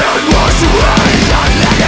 Don't wash away the